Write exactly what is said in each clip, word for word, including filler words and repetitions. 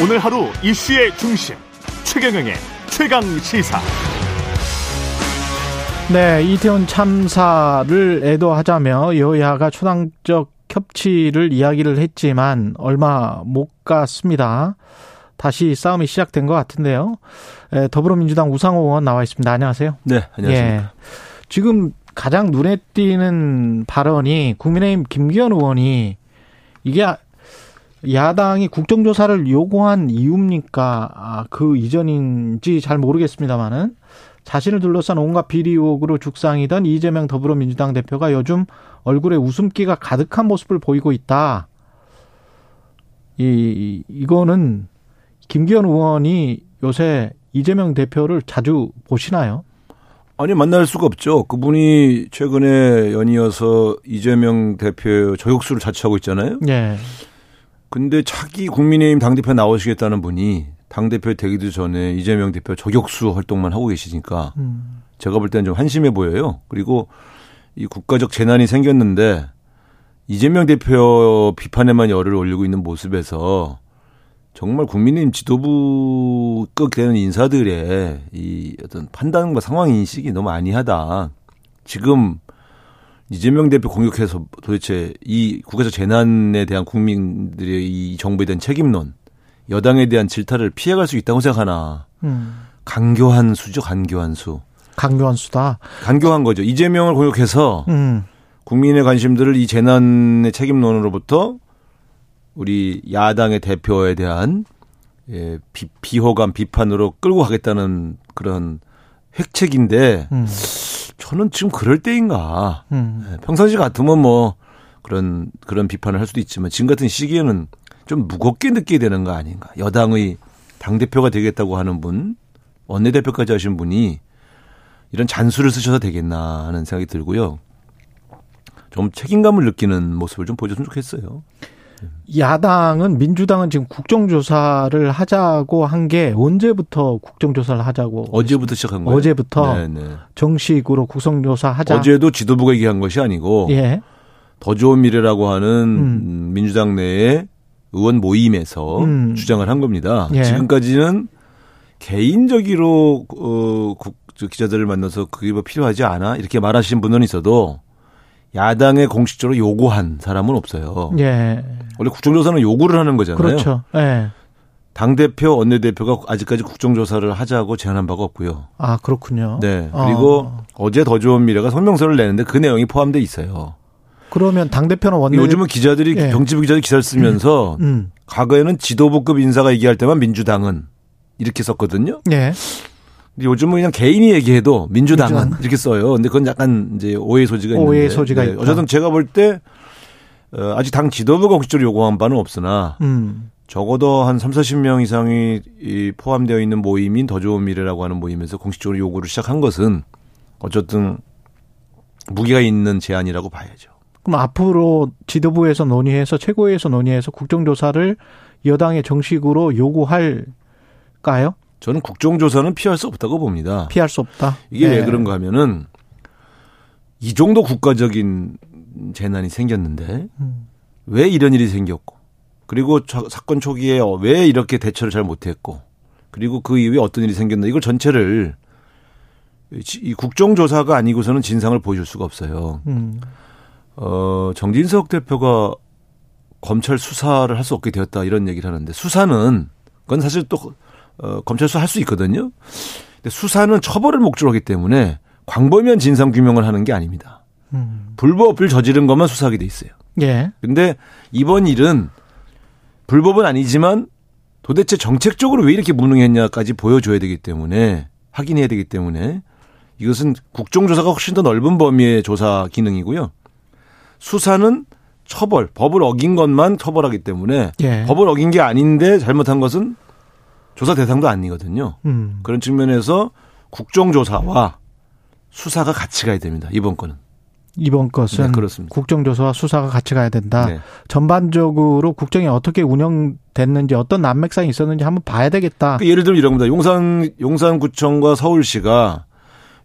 오늘 하루 이슈의 중심, 최경영의 최강시사. 네, 이태원 참사를 애도하자며 여야가 초당적 협치를 이야기를 했지만 얼마 못 갔습니다. 다시 싸움이 시작된 것 같은데요. 더불어민주당 우상호 의원 나와 있습니다. 안녕하세요. 네, 안녕하십니까. 예, 지금 가장 눈에 띄는 발언이 국민의힘 김기현 의원이 이게 야당이 국정조사를 요구한 이유입니까? 아, 그 이전인지 잘 모르겠습니다만은 자신을 둘러싼 온갖 비리 의혹으로 죽상이던 이재명 더불어민주당 대표가 요즘 얼굴에 웃음기가 가득한 모습을 보이고 있다. 이, 이거는 김기현 의원이 요새 이재명 대표를 자주 보시나요? 아니, 만날 수가 없죠. 그분이 최근에 연이어서 이재명 대표 저격수를 자처하고 있잖아요. 네. 근데 차기 국민의힘 당대표 나오시겠다는 분이 당대표 되기도 전에 이재명 대표 저격수 활동만 하고 계시니까 음. 제가 볼 때는 좀 한심해 보여요. 그리고 이 국가적 재난이 생겼는데 이재명 대표 비판에만 열을 올리고 있는 모습에서 정말 국민의힘 지도부급 되는 인사들의 이 어떤 판단과 상황 인식이 너무 아니하다. 지금 이재명 대표 공격해서 도대체 이 국가적 재난에 대한 국민들의 이 정부에 대한 책임론, 여당에 대한 질타를 피해갈 수 있다고 생각하나. 음. 강교한 수죠, 강교한 수. 강교한 수다. 강교한 거죠. 이재명을 공격해서 음. 국민의 관심들을 이 재난의 책임론으로부터 우리 야당의 대표에 대한 예, 비, 비호감, 비판으로 끌고 가겠다는 그런 획책인데 음. 저는 지금 그럴 때인가. 음. 평상시 같으면 뭐 그런 그런 비판을 할 수도 있지만 지금 같은 시기에는 좀 무겁게 느끼게 되는 거 아닌가. 여당의 당대표가 되겠다고 하는 분, 원내대표까지 하신 분이 이런 잔수를 쓰셔서 되겠나 하는 생각이 들고요. 좀 책임감을 느끼는 모습을 좀 보여줬으면 좋겠어요. 야당은, 민주당은 지금 국정조사를 하자고 한 게 언제부터 국정조사를 하자고? 어제부터 했습니까? 시작한 거예요. 어제부터 네네. 정식으로 국정조사 하자. 어제도 지도부가 얘기한 것이 아니고 예. 더 좋은 미래라고 하는 음. 민주당 내에 의원 모임에서 음. 주장을 한 겁니다. 예. 지금까지는 개인적으로 어, 기자들을 만나서 그게 뭐 필요하지 않아? 이렇게 말하신 분은 있어도 야당에 공식적으로 요구한 사람은 없어요. 예. 원래 국정조사는 요구를 하는 거잖아요. 그렇죠. 예. 당대표, 원내대표가 아직까지 국정조사를 하자고 제안한 바가 없고요. 아, 그렇군요. 네. 그리고 어. 어제 더 좋은 미래가 성명서를 내는데 그 내용이 포함되어 있어요. 그러면 당대표는 원내 요즘은 기자들이 예. 정치부 기자들이 기사를 쓰면서 음, 음. 과거에는 지도부급 인사가 얘기할 때만 민주당은 이렇게 썼거든요. 예. 근데 요즘은 그냥 개인이 얘기해도 민주당은, 민주당은 이렇게 써요. 근데 그건 약간 이제 오해 소지가 있는데. 오해 소지가 네. 있다. 어쨌든 제가 볼 때 아직 당 지도부가 공식적으로 요구한 바는 없으나 음. 적어도 한 삼사십 명 이상이 포함되어 있는 모임인 더 좋은 미래라고 하는 모임에서 공식적으로 요구를 시작한 것은 어쨌든 무게가 있는 제안이라고 봐야죠. 그럼 앞으로 지도부에서 논의해서 최고위에서 논의해서 국정조사를 여당에 정식으로 요구할까요? 저는 국정조사는 피할 수 없다고 봅니다. 피할 수 없다. 이게 네. 왜 그런가 하면은 이 정도 국가적인 재난이 생겼는데 음. 왜 이런 일이 생겼고 그리고 저, 사건 초기에 왜 이렇게 대처를 잘 못했고 그리고 그 이후에 어떤 일이 생겼나 이걸 전체를 이 국정조사가 아니고서는 진상을 보여줄 수가 없어요. 음. 어, 정진석 대표가 검찰 수사를 할 수 없게 되었다 이런 얘기를 하는데 수사는 그건 사실 또 어, 검찰 수사 할 수 있거든요. 근데 수사는 처벌을 목적으로 하기 때문에 광범위한 진상규명을 하는 게 아닙니다. 음. 불법을 저지른 것만 수사하게 돼 있어요. 예. 근데 이번 일은 불법은 아니지만 도대체 정책적으로 왜 이렇게 무능했냐까지 보여줘야 되기 때문에 확인해야 되기 때문에 이것은 국정조사가 훨씬 더 넓은 범위의 조사 기능이고요. 수사는 처벌, 법을 어긴 것만 처벌하기 때문에 예. 법을 어긴 게 아닌데 잘못한 것은 조사 대상도 아니거든요. 음. 그런 측면에서 국정조사와 수사가 같이 가야 됩니다. 이번 건은. 이번 것은 네, 그렇습니다. 국정조사와 수사가 같이 가야 된다. 네. 전반적으로 국정이 어떻게 운영됐는지 어떤 난맥상이 있었는지 한번 봐야 되겠다. 그 예를 들면 이런 겁니다. 용산, 용산구청과 서울시가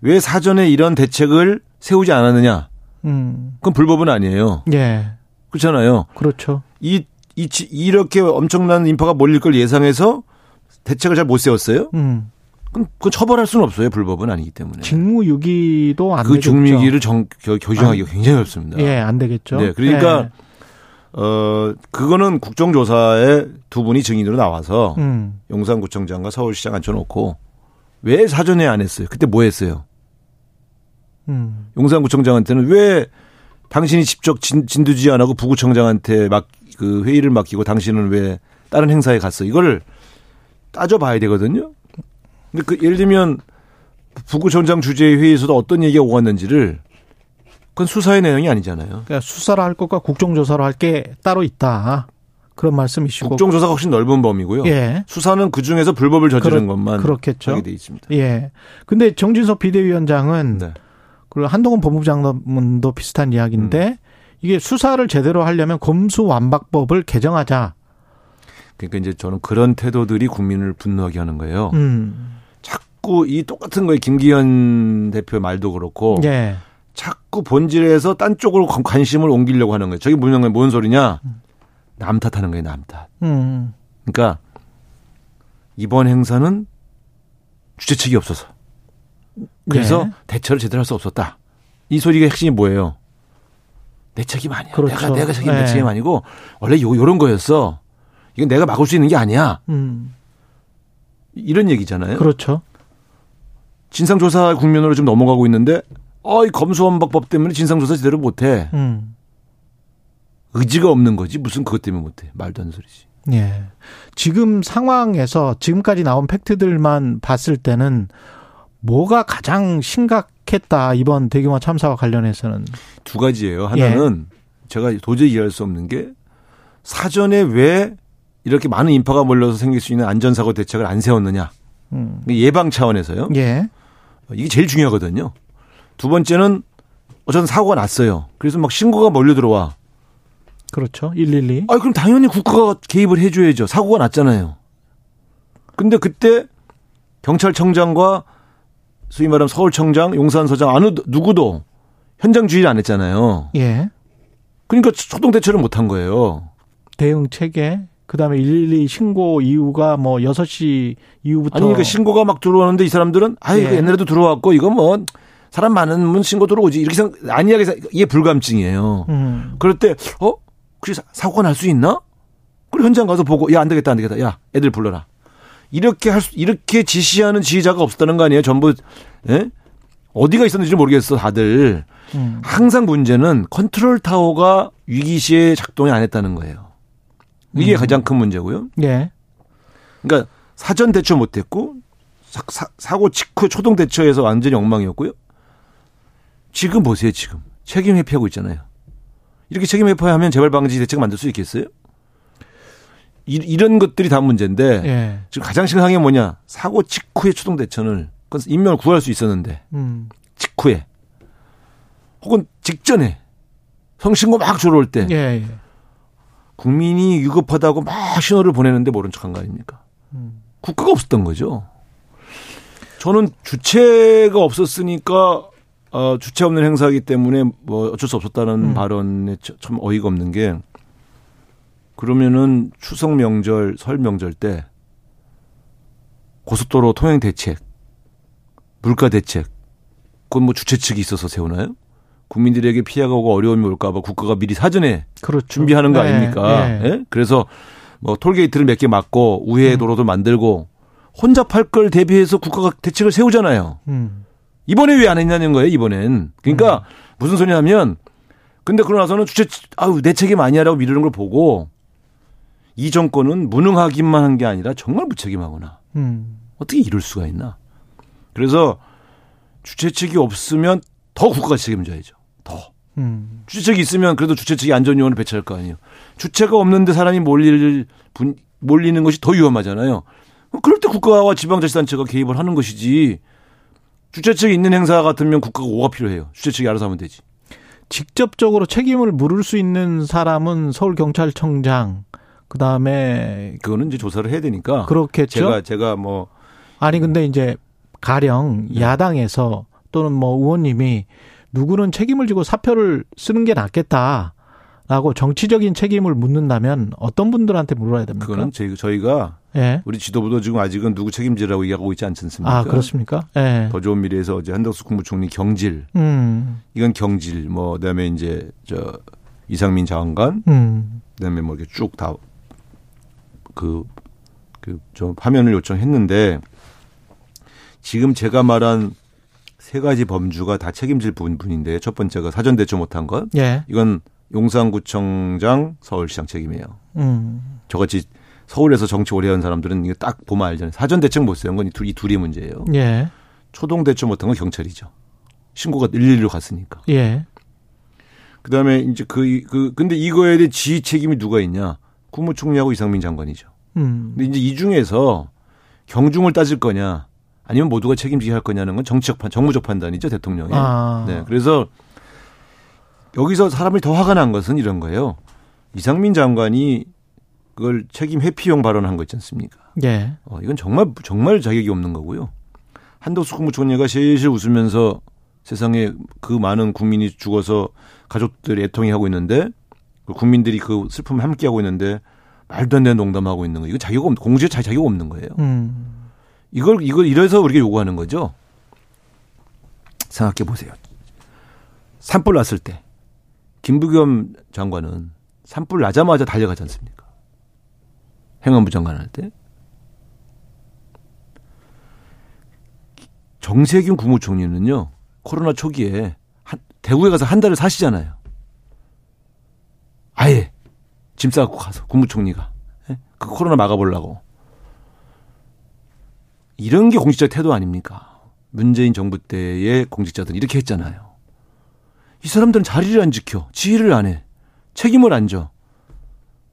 왜 사전에 이런 대책을 세우지 않았느냐. 음. 그건 불법은 아니에요. 예. 그렇잖아요. 그렇죠. 이, 이, 이렇게 엄청난 인파가 몰릴 걸 예상해서 대책을 잘 못 세웠어요. 음. 그럼 그건 처벌할 수는 없어요. 불법은 아니기 때문에. 직무유기도 안 그 되겠죠. 그 직무유기를 결정하기가 굉장히 어렵습니다. 예, 안 되겠죠. 네, 그러니까 예. 어 그거는 국정조사에 두 분이 증인으로 나와서 음. 용산구청장과 서울시장 앉혀놓고 왜 사전에 안 했어요? 그때 뭐 했어요? 음. 용산구청장한테는 왜 당신이 직접 진, 진두지휘 안 하고 부구청장한테 막 그 회의를 맡기고 당신은 왜 다른 행사에 갔어? 이걸 따져봐야 되거든요. 근데 그 예를 들면 부구청장 주재의 회의에서도 어떤 얘기가 오갔는지를 그건 수사의 내용이 아니잖아요. 그러니까 수사를 할 것과 국정조사를 할 게 따로 있다. 그런 말씀이시고. 국정조사가 훨씬 넓은 범위고요. 예. 수사는 그중에서 불법을 저지른 그렇, 것만 그렇겠죠. 하게 돼 있습니다. 예. 근데 정진석 비대위원장은 네. 그리고 한동훈 법무부 장관도 비슷한 이야기인데 음. 이게 수사를 제대로 하려면 검수완박법을 개정하자. 그러니까 이제 저는 그런 태도들이 국민을 분노하게 하는 거예요. 음. 자꾸 이 똑같은 거에 김기현 대표의 말도 그렇고 예. 자꾸 본질에서 딴 쪽으로 관심을 옮기려고 하는 거예요. 저게 무슨 뭔 소리냐. 남 탓하는 거예요. 남 탓. 음. 그러니까 이번 행사는 주최 측이 없어서. 그래서 네. 대처를 제대로 할 수 없었다. 이 소리가 핵심이 뭐예요? 내 책임 아니야. 그렇죠. 내가 내가 책임 네. 내 책임 아니고 원래 요 요런 거였어. 이건 내가 막을 수 있는 게 아니야. 음. 이런 얘기잖아요. 그렇죠. 진상조사 국면으로 좀 넘어가고 있는데, 어, 이 검수완박법 때문에 진상조사 제대로 못해. 음. 의지가 없는 거지. 무슨 그것 때문에 못해. 말도 안 되는 소리지. 예. 지금 상황에서 지금까지 나온 팩트들만 봤을 때는. 뭐가 가장 심각했다 이번 대규모 참사와 관련해서는? 두 가지예요. 하나는 예. 제가 도저히 이해할 수 없는 게 사전에 왜 이렇게 많은 인파가 몰려서 생길 수 있는 안전사고 대책을 안 세웠느냐. 음. 예방 차원에서요. 예. 이게 제일 중요하거든요. 두 번째는 어쨌든 사고가 났어요. 그래서 막 신고가 몰려 들어와. 그렇죠. 일일이. 아 그럼 당연히 국가가 개입을 해 줘야죠. 사고가 났잖아요. 근데 그때 경찰청장과 소위 말하면 서울청장, 용산서장 아무 누구도 현장 주의를 안 했잖아요. 예. 그러니까 초동 대처를 못한 거예요. 대응 체계, 그다음에 일일이 신고 이후가 뭐 여섯 시 이후부터. 아니 그러니까 신고가 막 들어오는데 이 사람들은 아 이거 예. 옛날에도 들어왔고 이거 뭐 사람 많으면 신고 들어오지 이렇게 생각 아니하게 이게 불감증이에요. 음. 그럴 때 어 혹시 사고가 날 수 있나? 그리고 현장 가서 보고 야 안 되겠다 안 되겠다 야 애들 불러라. 이렇게 할 수, 이렇게 지시하는 지휘자가 없었다는 거 아니에요? 전부, 예? 어디가 있었는지 모르겠어, 다들. 음. 항상 문제는 컨트롤 타워가 위기 시에 작동이 안 했다는 거예요. 이게 음. 가장 큰 문제고요. 예. 그러니까 사전 대처 못 했고, 사, 사, 사고 직후 초동 대처에서 완전히 엉망이었고요. 지금 보세요, 지금. 책임 회피하고 있잖아요. 이렇게 책임 회피하면 재발 방지 대책 만들 수 있겠어요? 이런 것들이 다 문제인데 예. 지금 가장 심각한 게 뭐냐. 사고 직후의 초동 대처를 그건 인명을 구할 수 있었는데 음. 직후에 혹은 직전에 성신고 막 들어올 때 예, 예. 국민이 위급하다고 막 신호를 보내는데 모른 척한 거 아닙니까. 음. 국가가 없었던 거죠. 저는 주체가 없었으니까 어, 주체 없는 행사이기 때문에 뭐 어쩔 수 없었다는 음. 발언에 참 어이가 없는 게 그러면은 추석 명절, 설 명절 때 고속도로 통행 대책, 물가 대책, 그건 뭐 주최 측이 있어서 세우나요? 국민들에게 피해가 오고 어려움이 올까봐 국가가 미리 사전에 그렇죠. 준비하는 거 네. 아닙니까? 네. 네? 그래서 뭐 톨게이트를 몇 개 막고 우회 도로도 음. 만들고 혼잡할 걸 대비해서 국가가 대책을 세우잖아요. 음. 이번에 왜 안 했냐는 거예요, 이번엔. 그러니까 음. 무슨 소리냐면 근데 그러고 나서는 주최, 아우, 내 책임 아니야라고 미루는 걸 보고 이 정권은 무능하기만 한 게 아니라 정말 무책임하구나. 음. 어떻게 이럴 수가 있나. 그래서 주최 측이 없으면 더 국가가 책임져야죠. 더. 음. 주최 측이 있으면 그래도 주최 측이 안전요원을 배치할 거 아니에요. 주체가 없는데 사람이 몰릴, 분, 몰리는 것이 더 위험하잖아요. 그럴 때 국가와 지방자치단체가 개입을 하는 것이지 주최 측이 있는 행사 같으면 국가가 오가 필요해요. 주최 측이 알아서 하면 되지. 직접적으로 책임을 물을 수 있는 사람은 서울경찰청장. 그다음에 그거는 이제 조사를 해야 되니까 그렇겠죠. 제가 제가 뭐 아니 근데 이제 가령 네. 야당에서 또는 뭐 의원님이 누구는 책임을 지고 사표를 쓰는 게 낫겠다. 라고 정치적인 책임을 묻는다면 어떤 분들한테 물어야 됩니까? 그거는 저희, 저희가 예. 우리 지도부도 지금 아직은 누구 책임지라고 얘기하고 있지 않습니까? 아, 그렇습니까? 예. 더 좋은 미래에서 이제 한덕수 국무총리 경질. 음. 이건 경질. 뭐 그다음에 이제 저 이상민 장관. 음. 그다음에 뭐 이렇게 쭉 다 그 그 좀 파면을 요청했는데 지금 제가 말한 세 가지 범주가 다 책임질 부분인데 첫 번째가 사전 대처 못한 것. 예. 이건 용산구청장, 서울시장 책임이에요. 음. 저같이 서울에서 정치 오래 한 사람들은 이거 딱 보면 알잖아요. 사전 대책 못 세운 건 이 둘이, 이 둘이 문제예요. 예. 초동 대처 못한 건 경찰이죠. 신고가 일일이로 갔으니까. 예. 그다음에 이제 그, 그 근데 이거에 대해 지 책임이 누가 있냐? 국무총리하고 이상민 장관이죠. 음. 근데 이제 이 중에서 경중을 따질 거냐, 아니면 모두가 책임지게 할 거냐는 건 정치적 판, 정무적 판단이죠, 대통령이. 아. 네. 그래서. 여기서 사람이 더 화가 난 것은 이런 거예요. 이상민 장관이 그걸 책임 회피용 발언한 거 있지 않습니까? 예. 어, 이건 정말 정말 자격이 없는 거고요. 한덕수 국무총리가 실실 웃으면서 세상에 그 많은 국민이 죽어서 가족들이 애통이 하고 있는데 국민들이 그 슬픔을 함께하고 있는데 말도 안 되는 농담하고 있는 거. 이거 자격 없는, 공주에 잘 자격 없는 거예요. 음. 이걸 이걸 이래서 우리가 요구하는 거죠. 생각해 보세요. 산불 났을 때. 김부겸 장관은 산불 나자마자 달려가지 않습니까? 행안부 장관 할 때. 정세균 국무총리는요. 코로나 초기에 한, 대구에 가서 한 달을 사시잖아요. 아예 짐 싸고 가서 국무총리가. 그 코로나 막아보려고. 이런 게 공직자 태도 아닙니까? 문재인 정부 때의 공직자들은 이렇게 했잖아요. 이 사람들은 자리를 안 지켜. 지위를 안 해. 책임을 안 져.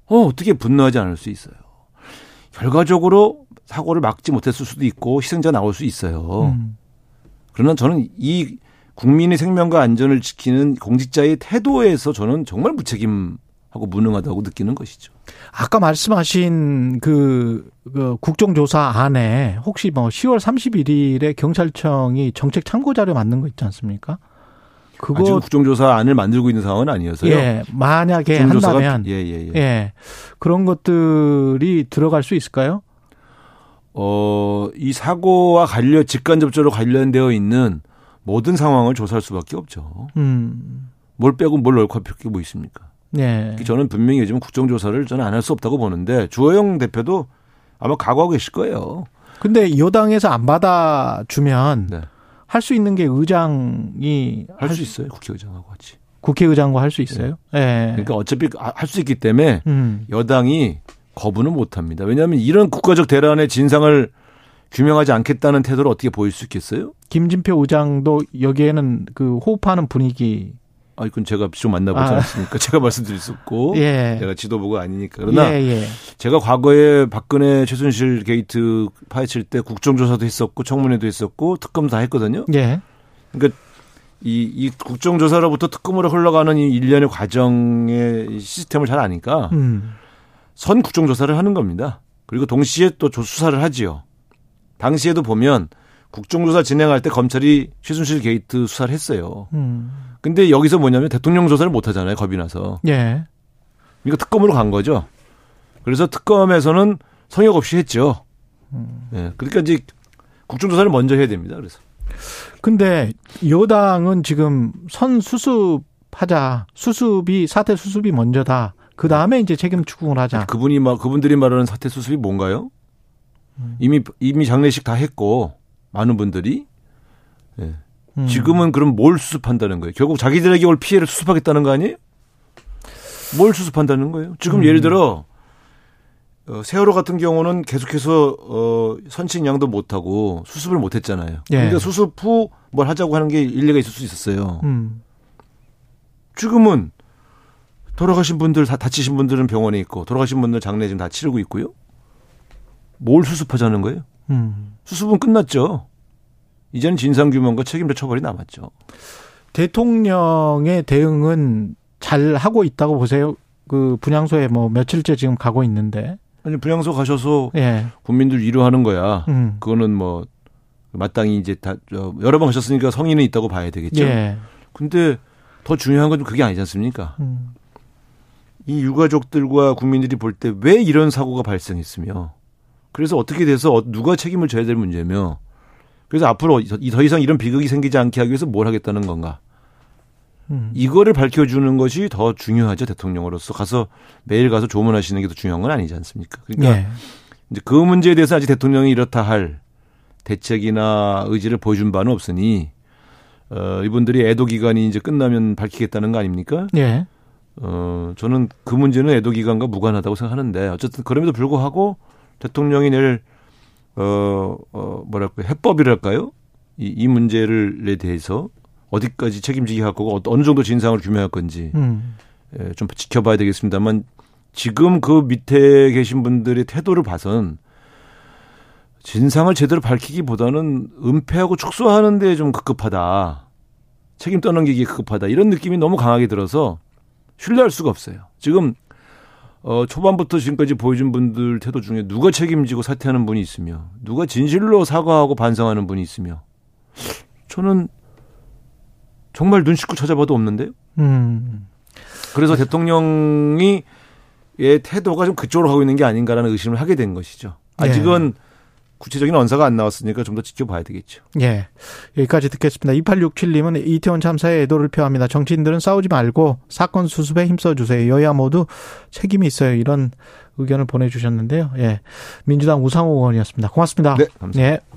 어, 어떻게 분노하지 않을 수 있어요. 결과적으로 사고를 막지 못했을 수도 있고 희생자 나올 수 있어요. 음. 그러나 저는 이 국민의 생명과 안전을 지키는 공직자의 태도에서 저는 정말 무책임하고 무능하다고 느끼는 것이죠. 아까 말씀하신 그, 그 국정조사 안에 혹시 뭐 시월 삼십일일에 경찰청이 정책 참고자료 만든 거 있지 않습니까? 그거 지금 국정조사 안을 만들고 있는 상황은 아니어서요. 예, 만약에 한다면 예, 예, 예. 예, 그런 것들이 들어갈 수 있을까요? 어, 이 사고와 관련 직간접적으로 관련되어 있는 모든 상황을 조사할 수밖에 없죠. 음. 뭘 빼고 뭘 넓혀 펼게 뭐 있습니까? 예. 저는 분명히 요즘 국정조사를 저는 안 할 수 없다고 보는데 주호영 대표도 아마 각오하고 계실 거예요. 근데 여당에서 안 받아주면. 네. 할 수 있는 게 의장이 할 수 있어요. 국회의장하고 같이. 국회의장과 할 수 있어요? 예. 네. 그러니까 어차피 할 수 있기 때문에 음. 여당이 거부는 못합니다. 왜냐하면 이런 국가적 대란의 진상을 규명하지 않겠다는 태도를 어떻게 보일 수 있겠어요? 김진표 의장도 여기에는 그 호흡하는 분위기. 아, 이건 제가 좀 만나보지 아. 않습니까? 제가 말씀드릴 수 없고. 예. 내가 지도부가 아니니까. 그러나 예, 예. 제가 과거에 박근혜 최순실 게이트 파헤칠 때 국정조사도 했었고 청문회도 했었고 특검 다 했거든요. 예. 그러니까 이, 이 국정조사로부터 특검으로 흘러가는 이 일련의 과정의 시스템을 잘 아니까 음. 선 국정조사를 하는 겁니다. 그리고 동시에 또 조수사를 하지요. 당시에도 보면 국정조사 진행할 때 검찰이 최순실 게이트 수사를 했어요. 음. 근데 여기서 뭐냐면 대통령 조사를 못 하잖아요. 겁이 나서. 예. 그러니까 특검으로 간 거죠. 그래서 특검에서는 성역 없이 했죠. 음. 예. 그러니까 이제 국정조사를 먼저 해야 됩니다. 그래서. 근데 여당은 지금 선 수습하자. 수습이, 사태 수습이 먼저다. 그 다음에 이제 책임 추궁을 하자. 그분이 막, 그분들이 말하는 사태 수습이 뭔가요? 음. 이미, 이미 장례식 다 했고, 많은 분들이. 예. 지금은 그럼 뭘 수습한다는 거예요? 결국 자기들에게 올 피해를 수습하겠다는 거 아니에요? 뭘 수습한다는 거예요? 지금 음. 예를 들어 세월호 같은 경우는 계속해서 선친양도 못하고 수습을 못했잖아요. 예. 그러니까 수습 후 뭘 하자고 하는 게 일리가 있을 수 있었어요. 음. 지금은 돌아가신 분들, 다치신 분들은 병원에 있고 돌아가신 분들 장례 지금 다 치르고 있고요. 뭘 수습하자는 거예요? 음. 수습은 끝났죠. 이제는 진상규명과 책임자 처벌이 남았죠. 대통령의 대응은 잘 하고 있다고 보세요? 그 분향소에 뭐 며칠째 지금 가고 있는데. 아니, 분향소 가셔서 예. 국민들 위로하는 거야. 음. 그거는 뭐 마땅히 이제 다 여러 번 가셨으니까 성의는 있다고 봐야 되겠죠. 예. 근데 더 중요한 건 그게 아니지 않습니까? 음. 이 유가족들과 국민들이 볼 때 왜 이런 사고가 발생했으며 그래서 어떻게 돼서 누가 책임을 져야 될 문제며 그래서 앞으로 더 이상 이런 비극이 생기지 않게 하기 위해서 뭘 하겠다는 건가. 음. 이거를 밝혀주는 것이 더 중요하죠. 대통령으로서 가서 매일 가서 조문하시는 게 더 중요한 건 아니지 않습니까. 그러니까 네. 이제 그 문제에 대해서 아직 대통령이 이렇다 할 대책이나 의지를 보여준 바는 없으니 어, 이분들이 애도 기간이 이제 끝나면 밝히겠다는 거 아닙니까? 네. 어, 저는 그 문제는 애도 기간과 무관하다고 생각하는데 어쨌든 그럼에도 불구하고 대통령이 낼 어, 어, 뭐랄까요 해법이랄까요? 이, 이 문제를에 대해서 어디까지 책임지게 할 거고 어느 정도 진상을 규명할 건지 음. 예, 좀 지켜봐야 되겠습니다만 지금 그 밑에 계신 분들의 태도를 봐선 진상을 제대로 밝히기보다는 은폐하고 축소하는 데 좀 급급하다. 책임 떠넘기기에 급급하다. 이런 느낌이 너무 강하게 들어서 신뢰할 수가 없어요. 지금 어, 초반부터 지금까지 보여준 분들 태도 중에 누가 책임지고 사퇴하는 분이 있으며 누가 진실로 사과하고 반성하는 분이 있으며 저는 정말 눈 씻고 찾아봐도 없는데요. 음. 그래서 맞아. 대통령이 의 태도가 좀 그쪽으로 가고 있는 게 아닌가라는 의심을 하게 된 것이죠. 아직은 예. 구체적인 언사가 안 나왔으니까 좀 더 지켜봐야 되겠죠. 예. 여기까지 듣겠습니다. 이팔육칠 님은 이태원 참사에 애도를 표합니다. 정치인들은 싸우지 말고 사건 수습에 힘써주세요. 여야 모두 책임이 있어요. 이런 의견을 보내주셨는데요. 예. 민주당 우상호 의원이었습니다. 고맙습니다. 네. 감사합니다. 예.